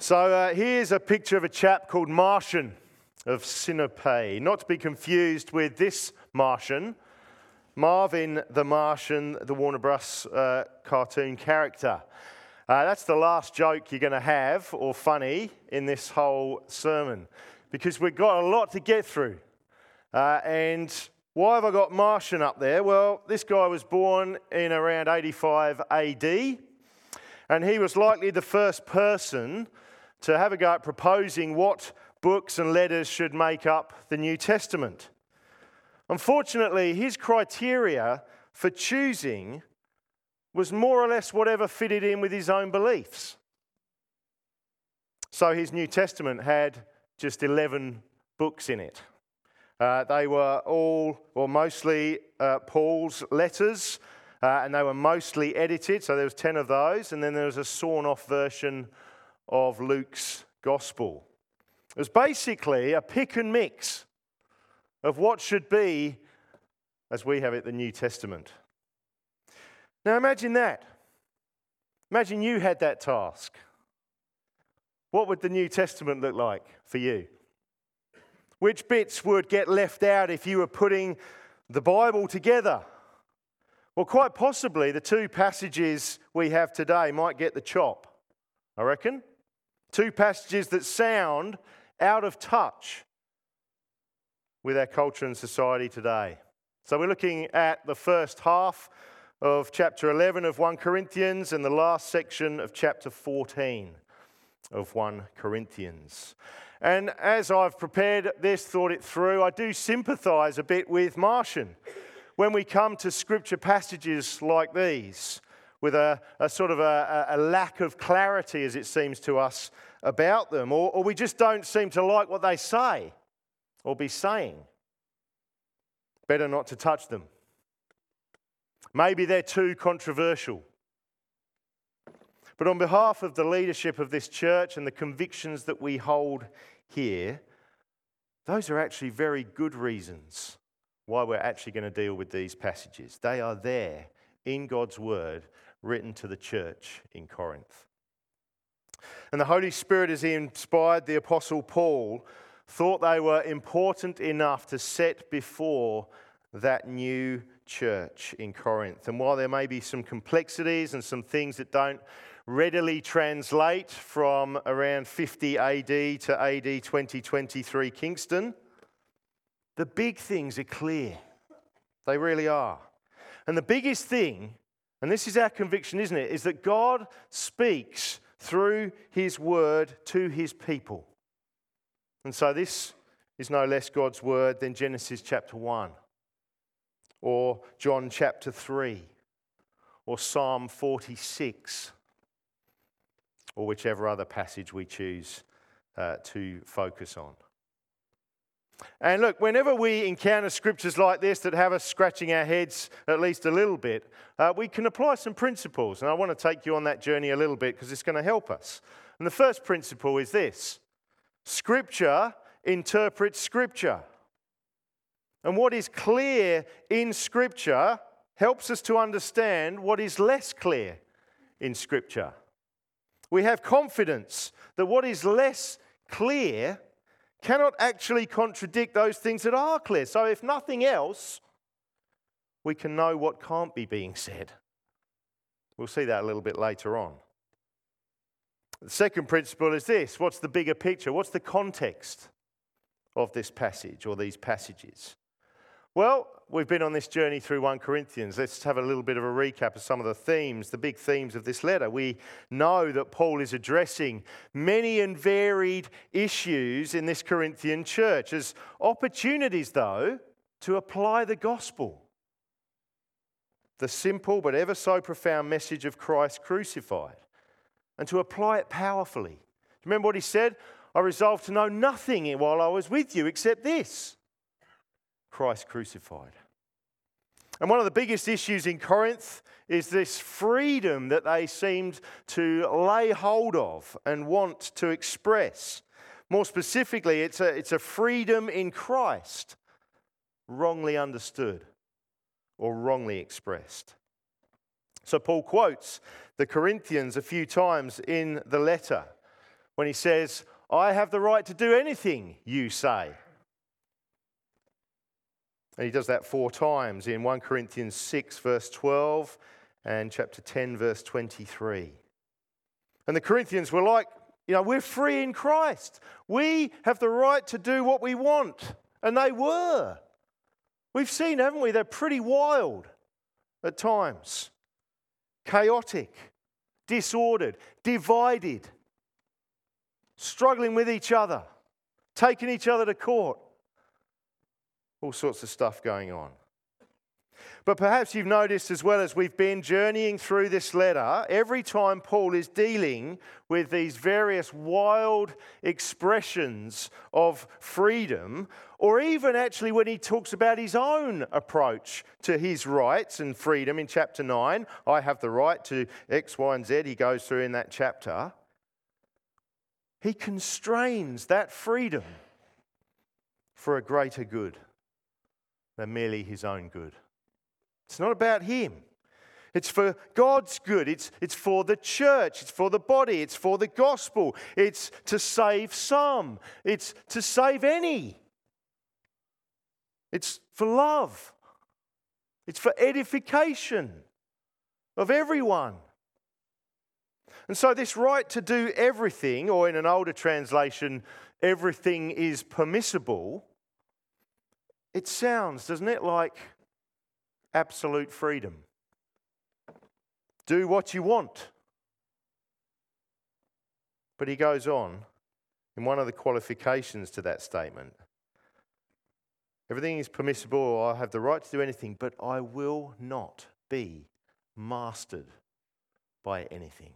So here's a picture of a chap called Marcion of Sinope, not to be confused with this Martian, Marvin the Martian, the Warner Bros. Cartoon character. That's the last joke you're going to have, or funny, in this whole sermon, because we've got a lot to get through. And why have I got Martian up there? Well, this guy was born in around 85 AD, and he was likely the first person to have a go at proposing what books and letters should make up the New Testament. Unfortunately, his criteria for choosing was more or less whatever fitted in with his own beliefs. So his New Testament had just 11 books in it. They were all, or mostly, Paul's letters, and they were mostly edited, so there was 10 of those, and then there was a sawn-off version of Luke's Gospel. It was basically a pick and mix of what should be, as we have it, the New Testament. Now imagine that. Imagine you had that task. What would the New Testament look like for you? Which bits would get left out if you were putting the Bible together? Well, quite possibly the two passages we have today might get the chop, I reckon. Two passages that sound out of touch with our culture and society today. So we're looking at the first half of chapter 11 of 1 Corinthians and the last section of chapter 14 of 1 Corinthians. And as I've prepared this, thought it through, I do sympathise a bit with Martian when we come to scripture passages like these with a sort of a lack of clarity, as it seems to us, about them, or we just don't seem to like what they say or be saying. Better not to touch them. Maybe they're too controversial. But on behalf of the leadership of this church and the convictions that we hold here, those are actually very good reasons why we're actually going to deal with these passages. They are there in God's word, written to the church in Corinth. And the Holy Spirit, as he inspired the Apostle Paul, thought they were important enough to set before that new church in Corinth. And while there may be some complexities and some things that don't readily translate from around 50 AD to AD 2023 Kingston, the big things are clear. They really are. And the biggest thing, and this is our conviction, isn't it, is that God speaks through his word to his people. And so this is no less God's word than Genesis chapter 1. Or John chapter 3, or Psalm 46, or whichever other passage we choose to focus on. And look, whenever we encounter scriptures like this that have us scratching our heads at least a little bit, we can apply some principles. And I want to take you on that journey a little bit because it's going to help us. And the first principle is this: Scripture interprets Scripture. And what is clear in Scripture helps us to understand what is less clear in Scripture. We have confidence that what is less clear cannot actually contradict those things that are clear. So if nothing else, we can know what can't be being said. We'll see that a little bit later on. The second principle is this: what's the bigger picture? What's the context of this passage or these passages? Well, we've been on this journey through 1 Corinthians. Let's have a little bit of a recap of some of the themes, the big themes of this letter. We know that Paul is addressing many and varied issues in this Corinthian church as opportunities, though, to apply the gospel, the simple but ever so profound message of Christ crucified, and to apply it powerfully. Remember what he said? I resolved to know nothing while I was with you except this: Christ crucified. And one of the biggest issues in Corinth is this freedom that they seemed to lay hold of and want to express. More specifically, it's a freedom in Christ, wrongly understood or wrongly expressed. So Paul quotes the Corinthians a few times in the letter. when he says, I have the right to do anything you say. And he does that four times in 1 Corinthians 6 verse 12 and chapter 10 verse 23. And the Corinthians were like, you know, we're free in Christ. We have the right to do what we want. And they were. We've seen, haven't we? They're pretty wild at times. Chaotic, disordered, divided, struggling with each other, taking each other to court. All sorts of stuff going on. But perhaps you've noticed as well as we've been journeying through this letter, every time Paul is dealing with these various wild expressions of freedom, or even actually when he talks about his own approach to his rights and freedom in chapter 9, I have the right to X, Y, and Z, he goes through in that chapter, he constrains that freedom for a greater good than merely his own good. It's not about him. It's for God's good. It's for the church. It's for the body. It's for the gospel. It's to save some. It's to save any. It's for love. It's for edification of everyone. And so this right to do everything, or in an older translation, everything is permissible, it sounds, doesn't it, like absolute freedom. Do what you want. But he goes on in one of the qualifications to that statement. Everything is permissible, or I have the right to do anything, but I will not be mastered by anything.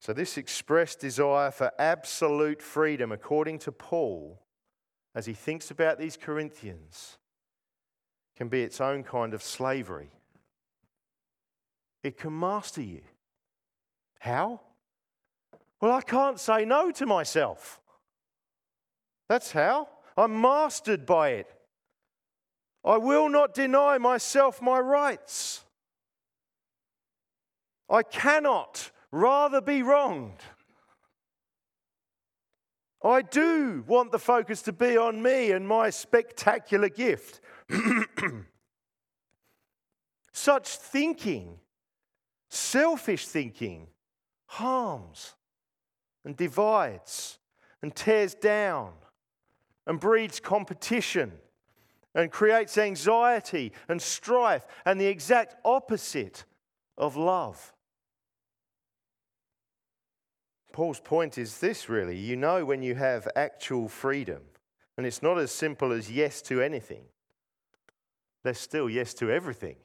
So this expressed desire for absolute freedom, according to Paul, as he thinks about these Corinthians, can be its own kind of slavery. It can master you. How? Well, I can't say no to myself. That's how. I'm mastered by it. I will not deny myself my rights. I cannot rather be wronged. I do want the focus to be on me and my spectacular gift. Such thinking, selfish thinking, harms and divides and tears down and breeds competition and creates anxiety and strife and the exact opposite of love. Paul's point is this, really. You know when you have actual freedom, and it's not as simple as yes to anything. There's still yes to everything.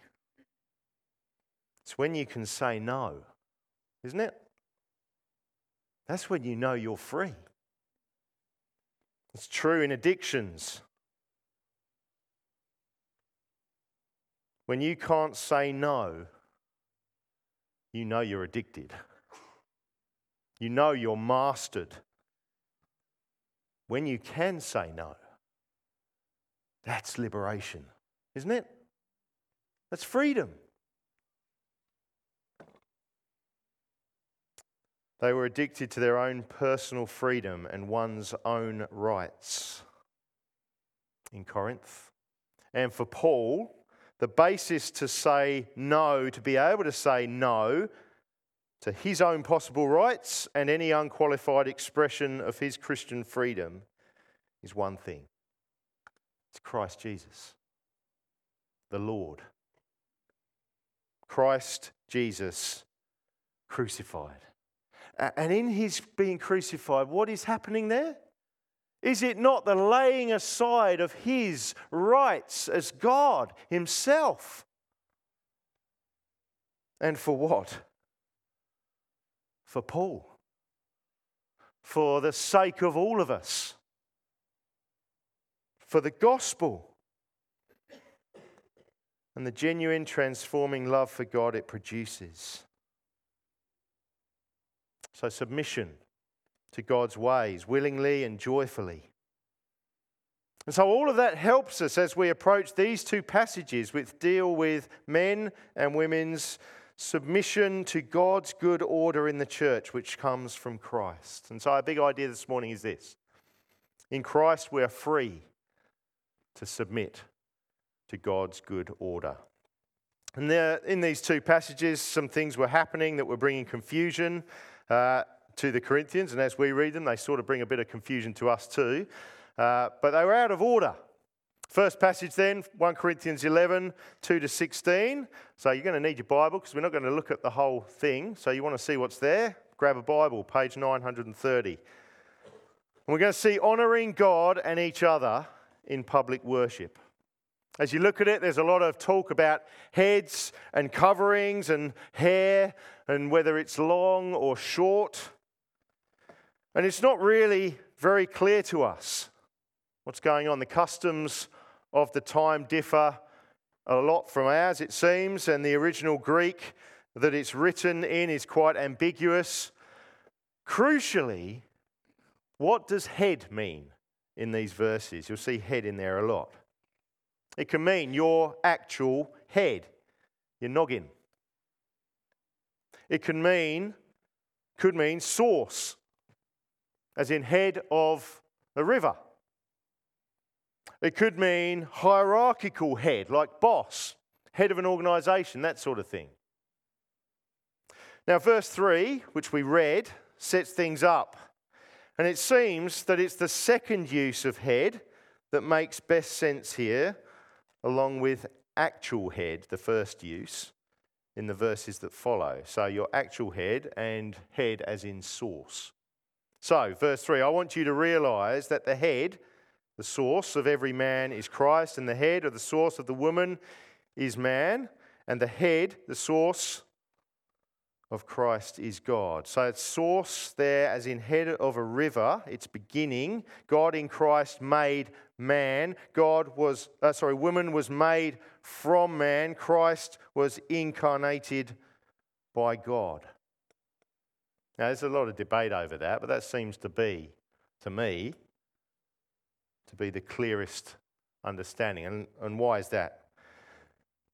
It's when you can say no, isn't it? That's when you know you're free. It's true in addictions. When you can't say no, you know you're addicted. You know you're mastered. When you can say no, that's liberation. Isn't it? That's freedom. They were addicted to their own personal freedom and one's own rights in Corinth. And for Paul, the basis to say no, to be able to say no to his own possible rights and any unqualified expression of his Christian freedom is one thing. It's Christ Jesus. The Lord, Christ Jesus crucified. And in his being crucified, what is happening there? Is it not the laying aside of his rights as God himself? And for what? For Paul. For the sake of all of us. For the gospel. And the genuine transforming love for God it produces. So submission to God's ways, willingly and joyfully. And so all of that helps us as we approach these two passages which deal with men and women's submission to God's good order in the church, which comes from Christ. And so our big idea this morning is this. In Christ, we are free to submit to God's good order. And there, in these two passages, some things were happening that were bringing confusion to the Corinthians. And as we read them, they sort of bring a bit of confusion to us too. But they were out of order. First passage then, 1 Corinthians 11, 2-16. So you're going to need your Bible because we're not going to look at the whole thing. So you want to see what's there? Grab a Bible, page 930. And we're going to see honouring God and each other in public worship. As you look at it, there's a lot of talk about heads and coverings and hair and whether it's long or short. And it's not really very clear to us what's going on. The customs of the time differ a lot from ours, it seems, and the original Greek that it's written in is quite ambiguous. Crucially, what does head mean in these verses? You'll see head in there a lot. It can mean your actual head, your noggin. It can mean, could mean source, as in head of a river. It could mean hierarchical head, like boss, head of an organisation, that sort of thing. Now, verse 3, which we read, sets things up. And it seems that it's the second use of head that makes best sense here, along with actual head, the first use, in the verses that follow. So your actual head and head as in source. So, verse 3, I want you to realise that the head, the source of every man is Christ, and the head or the source of the woman is man, and the head, the source of Christ is God. So it's source there as in head of a river, its beginning. God in Christ made man. Woman was made from man. Christ was incarnated by God. Now there's a lot of debate over that, but that seems to be, to me, to be the clearest understanding. And why is that?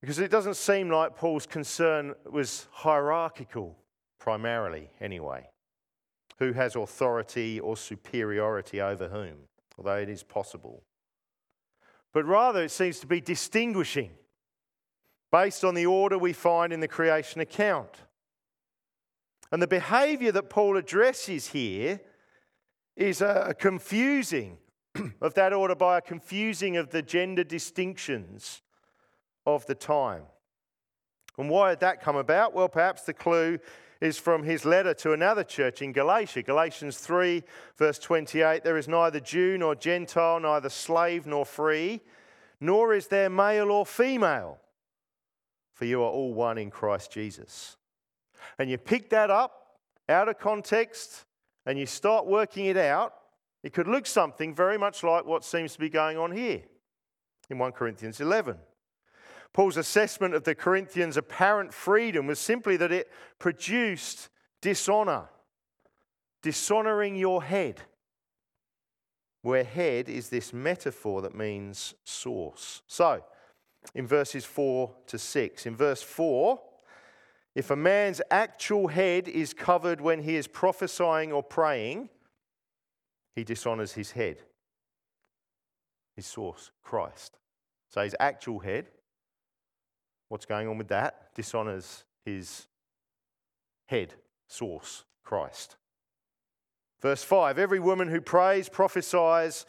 Because it doesn't seem like Paul's concern was hierarchical, primarily anyway. Who has authority or superiority over whom? Although it is possible. But rather it seems to be distinguishing based on the order we find in the creation account. And the behaviour that Paul addresses here is a confusing of that order by a confusing of the gender distinctions of the time. And why had that come about? Well, perhaps the clue is from his letter to another church in Galatia. Galatians 3, verse 28, there is neither Jew nor Gentile, neither slave nor free, nor is there male or female, for you are all one in Christ Jesus. And you pick that up out of context and you start working it out. It could look something very much like what seems to be going on here in 1 Corinthians 11. Paul's assessment of the Corinthians' apparent freedom was simply that it produced dishonour, dishonouring your head, where head is this metaphor that means source. So, in verses 4-6, in verse 4, if a man's actual head is covered when he is prophesying or praying, he dishonours his head, his source, Christ. So his actual head, what's going on with that? Dishonours his head, source, Christ. Verse 5, every woman who prays or prophesies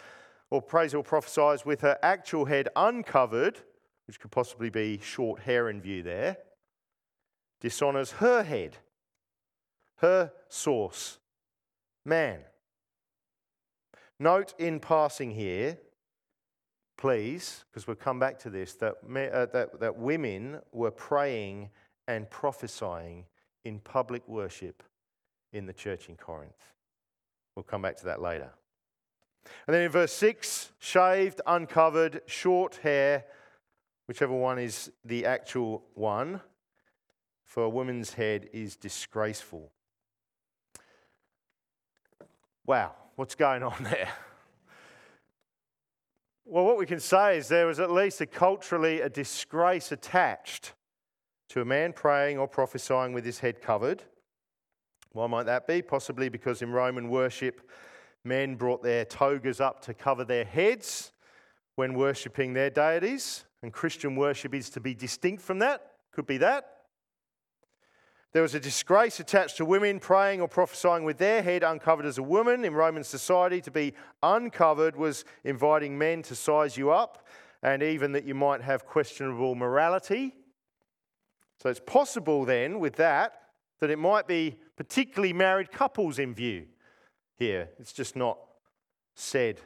with her actual head uncovered, which could possibly be short hair in view there, dishonours her head, her source, man. Note in passing here, please, because we'll come back to this, that women were praying and prophesying in public worship in the church in Corinth. We'll come back to that later. And then in verse 6, shaved, uncovered, short hair, whichever one is the actual one, for a woman's head is disgraceful. Wow. What's going on there? Well, what we can say is there was at least a disgrace attached to a man praying or prophesying with his head covered. Why might that be? Possibly because in Roman worship, men brought their togas up to cover their heads when worshipping their deities, and Christian worship is to be distinct from that. Could be that. There was a disgrace attached to women praying or prophesying with their head uncovered as a woman. In Roman society, to be uncovered was inviting men to size you up and even that you might have questionable morality. So it's possible then with that it might be particularly married couples in view here. It's just not said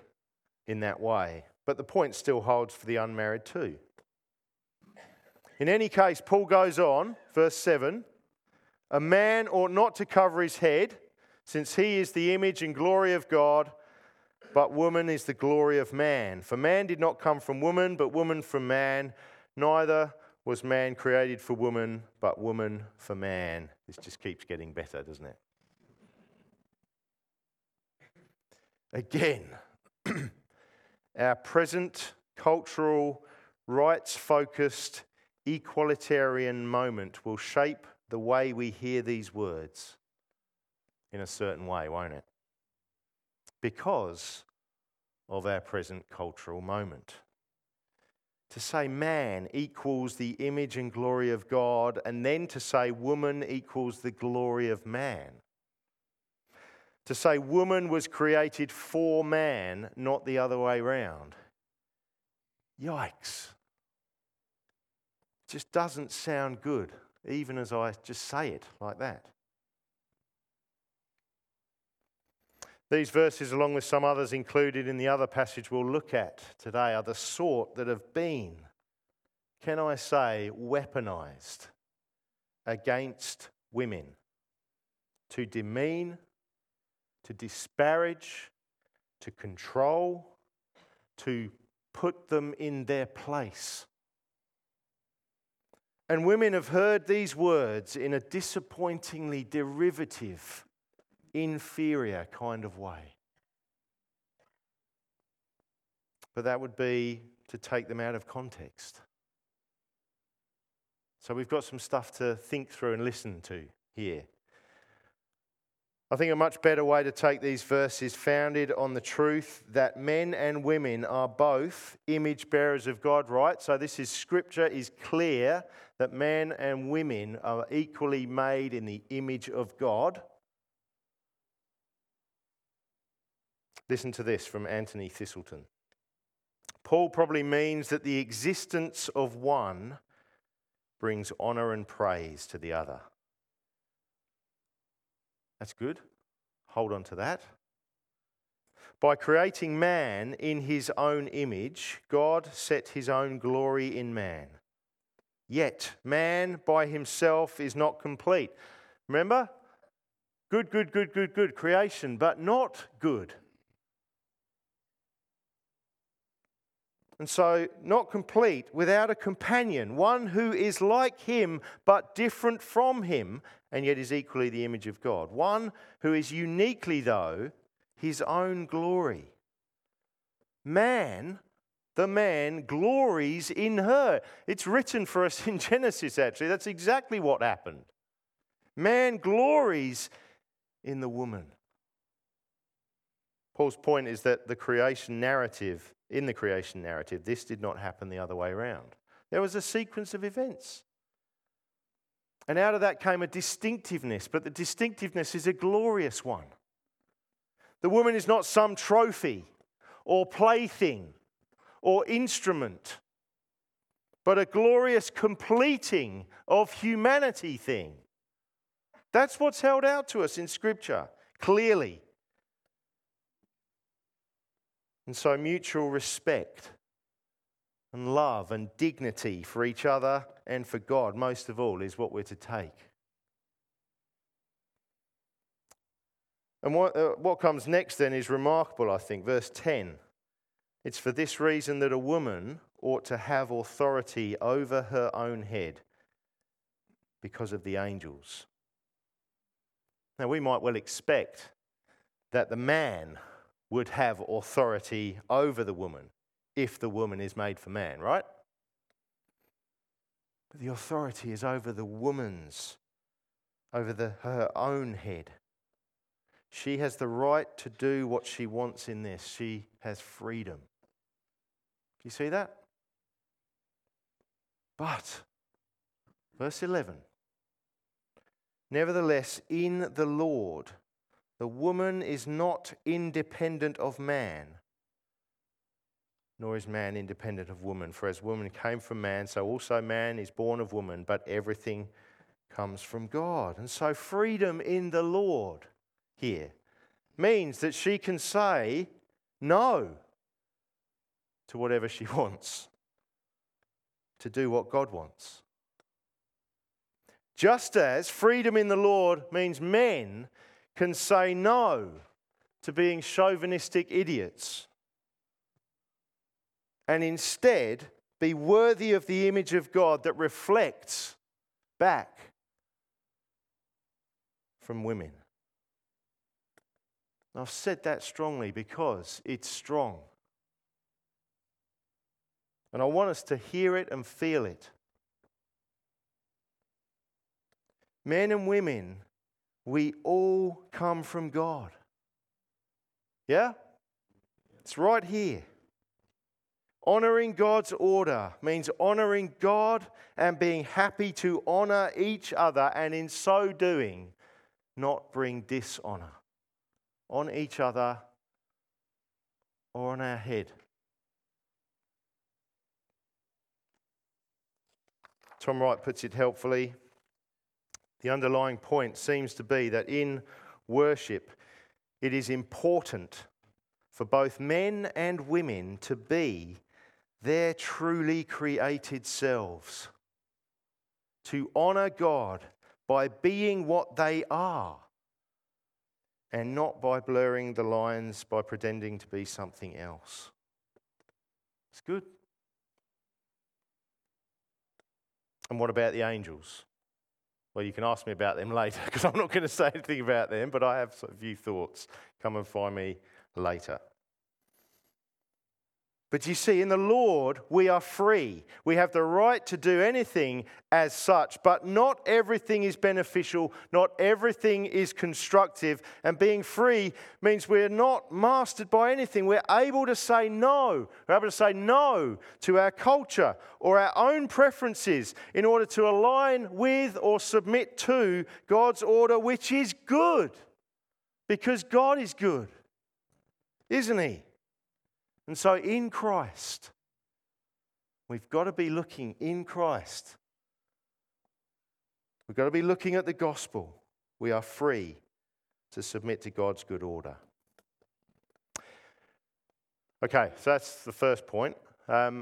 in that way. But the point still holds for the unmarried too. In any case, Paul goes on, verse 7, a man ought not to cover his head, since he is the image and glory of God, but woman is the glory of man. For man did not come from woman, but woman from man. Neither was man created for woman, but woman for man. This just keeps getting better, doesn't it? Again, our present cultural, rights-focused, equalitarian moment will shape the way we hear these words in a certain way, won't it? Because of our present cultural moment. To say man equals the image and glory of God, and then to say woman equals the glory of man. To say woman was created for man, not the other way round. Yikes. Just doesn't sound good, even as I just say it like that. These verses, along with some others included in the other passage we'll look at today, are the sort that have been, can I say, weaponized against women to demean, to disparage, to control, to put them in their place. And women have heard these words in a disappointingly derivative, inferior kind of way. But that would be to take them out of context. So we've got some stuff to think through and listen to here. I think a much better way to take these verses founded on the truth that men and women are both image bearers of God, right? So this is scripture is clear that men and women are equally made in the image of God. Listen to this from Anthony Thistleton. Paul probably means that the existence of one brings honor and praise to the other. That's good. Hold on to that. By creating man in his own image, God set his own glory in man. Yet, man by himself is not complete. Remember? Good creation, but not good. And so, not complete without a companion, one who is like him but different from him, and yet is equally the image of God. One who is uniquely, though, his own glory. Man, the man, glories in her. It's written for us in Genesis, actually. That's exactly what happened. Man glories in the woman. Paul's point is that in the creation narrative, this did not happen the other way around. There was a sequence of events. And out of that came a distinctiveness, but the distinctiveness is a glorious one. The woman is not some trophy or plaything or instrument, but a glorious completing of humanity thing. That's what's held out to us in Scripture, clearly. And so mutual respect and love and dignity for each other and for God, most of all, is what we're to take. And what comes next then is remarkable, I think. Verse 10. It's for this reason that a woman ought to have authority over her own head because of the angels. Now, we might well expect that the man would have authority over the woman if the woman is made for man, right? But the authority is over the woman's, over her own head. She has the right to do what she wants in this. She has freedom. Do you see that? But, verse 11, nevertheless, in the Lord, the woman is not independent of man, nor is man independent of woman. For as woman came from man, so also man is born of woman, but everything comes from God. And so freedom in the Lord here means that she can say no to whatever she wants, to do what God wants. Just as freedom in the Lord means men can say no to being chauvinistic idiots and instead be worthy of the image of God that reflects back from women. I've said that strongly because it's strong. And I want us to hear it and feel it. Men and women, we all come from God. Yeah? It's right here. Honoring God's order means honoring God and being happy to honor each other, and in so doing, not bring dishonor on each other or on our head. Tom Wright puts it helpfully. The underlying point seems to be that in worship, it is important for both men and women to be their truly created selves, to honor God by being what they are, and not by blurring the lines by pretending to be something else. It's good. And what about the angels? Well, you can ask me about them later because I'm not going to say anything about them, but I have a few thoughts. Come and find me later. But you see, in the Lord, we are free. We have the right to do anything as such, but not everything is beneficial, not everything is constructive, and being free means we're not mastered by anything. We're able to say no. We're able to say no to our culture or our own preferences in order to align with or submit to God's order, which is good, because God is good, isn't he? And so in Christ, we've got to be looking in Christ. We've got to be looking at the gospel. We are free to submit to God's good order. Okay, so that's the first point. I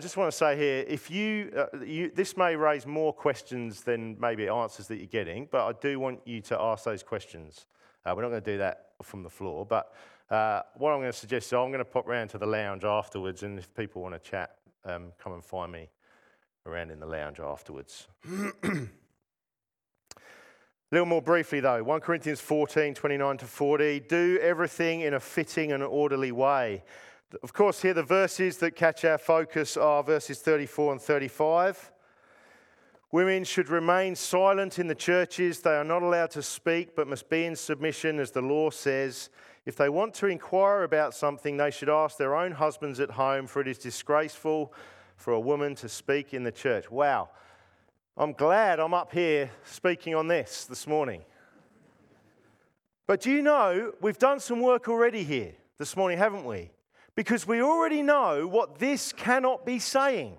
just want to say here, if you this may raise more questions than maybe answers that you're getting, but I do want you to ask those questions. We're not going to do that from the floor, but what I'm going to suggest is I'm going to pop round to the lounge afterwards, and if people want to chat, come and find me around in the lounge afterwards. A little more briefly though, 1 Corinthians 14, 29 to 40, do everything in a fitting and orderly way. Of course, here the verses that catch our focus are verses 34 and 35. Women should remain silent in the churches. They are not allowed to speak, but must be in submission, as the law says. If they want to inquire about something, they should ask their own husbands at home, for it is disgraceful for a woman to speak in the church. Wow, I'm glad I'm up here speaking on this morning. But do you know, we've done some work already here this morning, haven't we? Because we already know what this cannot be saying.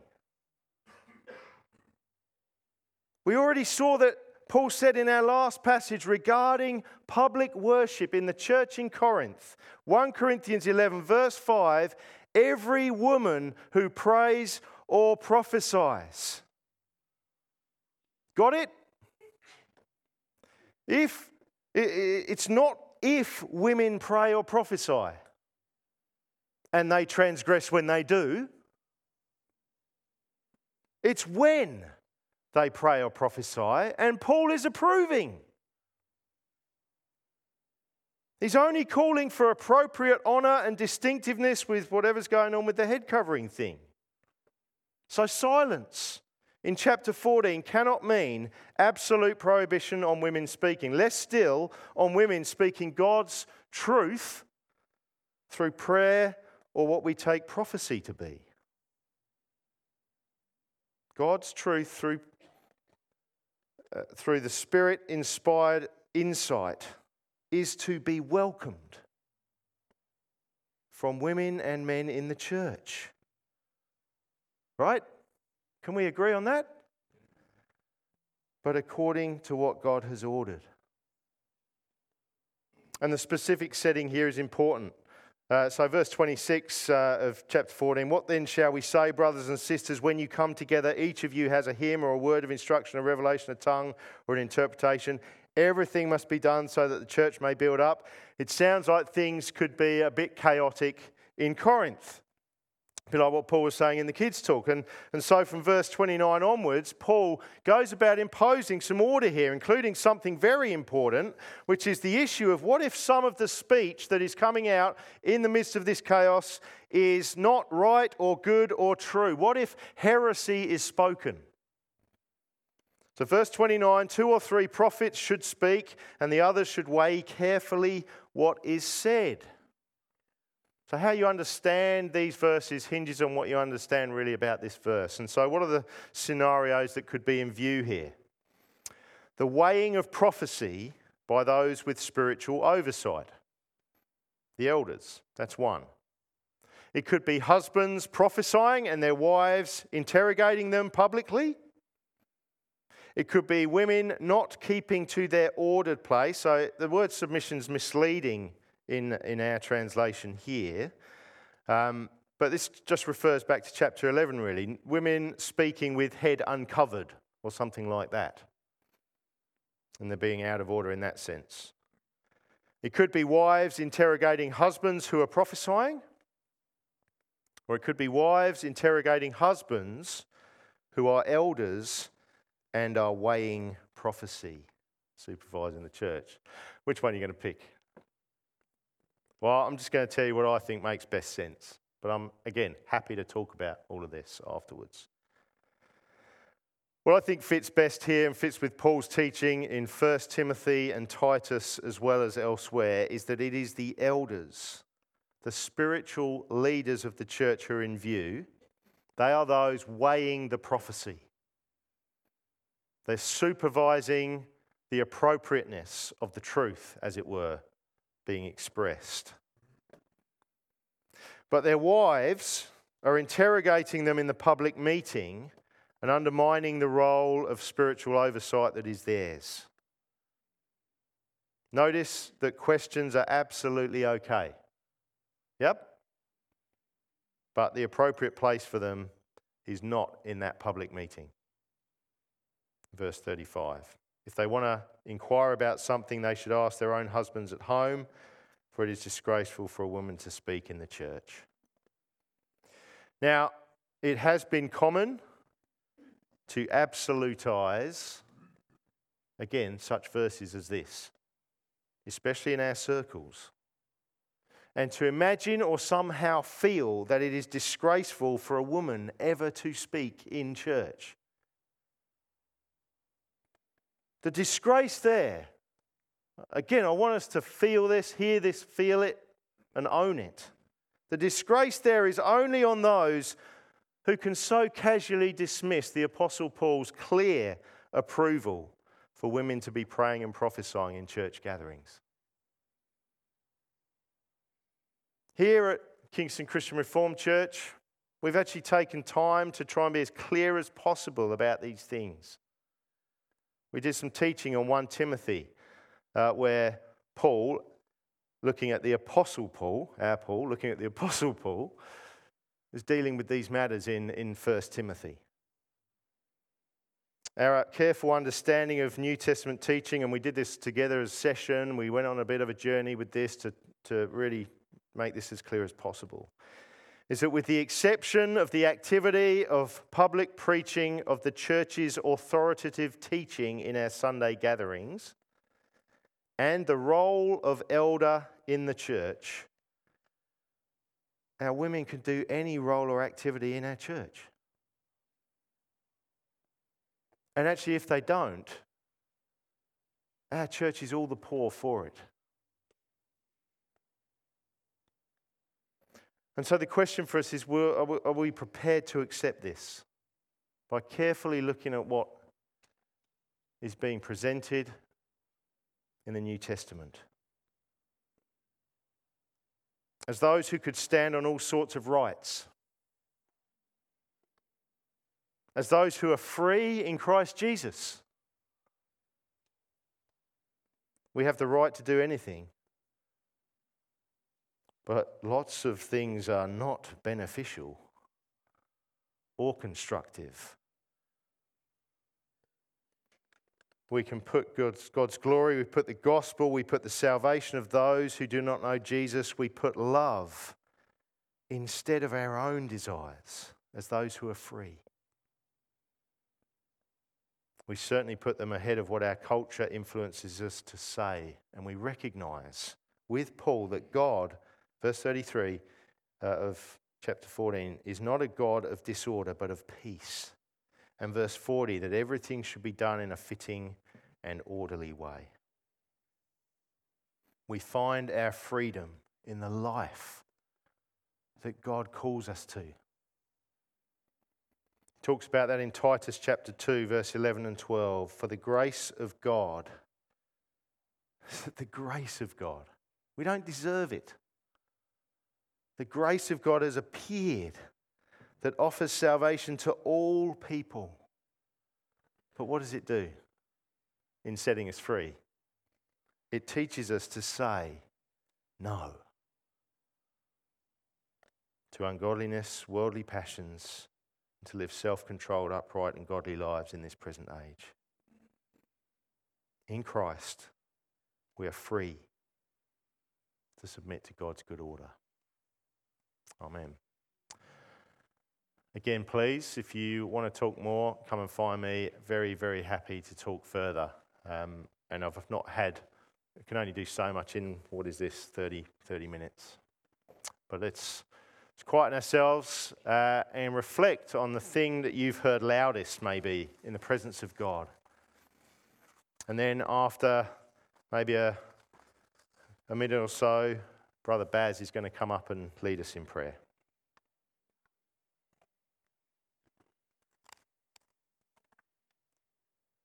We already saw that Paul said in our last passage regarding public worship in the church in Corinth, 1 Corinthians 11, verse 5, every woman who prays or prophesies. Got it? It's not if women pray or prophesy and they transgress when they do. It's when they pray or prophesy, and Paul is approving. He's only calling for appropriate honor and distinctiveness with whatever's going on with the head covering thing. So silence in chapter 14 cannot mean absolute prohibition on women speaking, less still on women speaking God's truth through prayer or what we take prophecy to be. God's truth through the Spirit-inspired insight is to be welcomed from women and men in the church. Right? Can we agree on that? But according to what God has ordered. And the specific setting here is important. So verse 26 of chapter 14, what then shall we say, brothers and sisters, when you come together, each of you has a hymn or a word of instruction, a revelation, a tongue or an interpretation. Everything must be done so that the church may build up. It sounds like things could be a bit chaotic in Corinth. A bit like what Paul was saying in the kids' talk. And so from verse 29 onwards, Paul goes about imposing some order here, including something very important, which is the issue of what if some of the speech that is coming out in the midst of this chaos is not right or good or true? What if heresy is spoken? So verse 29, 2 or 3 prophets should speak, and the others should weigh carefully what is said. So how you understand these verses hinges on what you understand really about this verse. And so what are the scenarios that could be in view here? The weighing of prophecy by those with spiritual oversight. The elders, that's one. It could be husbands prophesying and their wives interrogating them publicly. It could be women not keeping to their ordered place. So the word submission is misleading in our translation here. But this just refers back to chapter 11, really. Women speaking with head uncovered or something like that. And they're being out of order in that sense. It could be wives interrogating husbands who are prophesying. Or it could be wives interrogating husbands who are elders and are weighing prophecy, supervising the church. Which one are you going to pick? Well, I'm just going to tell you what I think makes best sense. But I'm, again, happy to talk about all of this afterwards. What I think fits best here and fits with Paul's teaching in 1 Timothy and Titus as well as elsewhere is that it is the elders, the spiritual leaders of the church who are in view. They are those weighing the prophecy. They're supervising the appropriateness of the truth, as it were, being expressed. But their wives are interrogating them in the public meeting and undermining the role of spiritual oversight that is theirs. Notice that questions are absolutely okay. Yep. But the appropriate place for them is not in that public meeting. Verse 35. If they want to inquire about something, they should ask their own husbands at home, for it is disgraceful for a woman to speak in the church. Now, it has been common to absolutize, again, such verses as this, especially in our circles, and to imagine or somehow feel that it is disgraceful for a woman ever to speak in church. The disgrace there. Again, I want us to feel this, hear this, feel it, and own it. The disgrace there is only on those who can so casually dismiss the Apostle Paul's clear approval for women to be praying and prophesying in church gatherings. Here at Kingston Christian Reformed Church, we've actually taken time to try and be as clear as possible about these things. We did some teaching on 1 Timothy where Paul, looking at the Apostle Paul, our Paul, looking at the Apostle Paul, is dealing with these matters in 1 Timothy. Our careful understanding of New Testament teaching, and we did this together as a session, we went on a bit of a journey with this to really make this as clear as possible, is that with the exception of the activity of public preaching of the church's authoritative teaching in our Sunday gatherings and the role of elder in the church, our women can do any role or activity in our church. And actually, if they don't, our church is all the poorer for it. And so the question for us is, are we prepared to accept this? By carefully looking at what is being presented in the New Testament. As those who could stand on all sorts of rights. As those who are free in Christ Jesus. We have the right to do anything. But lots of things are not beneficial or constructive. We can put God's glory, we put the gospel, we put the salvation of those who do not know Jesus, we put love instead of our own desires as those who are free. We certainly put them ahead of what our culture influences us to say, and we recognise with Paul that God, verse 33 of chapter 14, is not a God of disorder but of peace. And verse 40, that everything should be done in a fitting and orderly way. We find our freedom in the life that God calls us to. He talks about that in Titus chapter 2, verse 11 and 12. For the grace of God, the grace of God, we don't deserve it. The grace of God has appeared that offers salvation to all people. But what does it do in setting us free? It teaches us to say no to ungodliness, worldly passions, and to live self-controlled, upright, and godly lives in this present age. In Christ, we are free to submit to God's good order. Amen. Again, please, if you want to talk more, come and find me. Very, very happy to talk further. And I've not had, I can only do so much in, 30 minutes. But let's quieten ourselves and reflect on the thing that you've heard loudest, maybe, in the presence of God. And then after maybe a minute or so, Brother Baz is going to come up and lead us in prayer.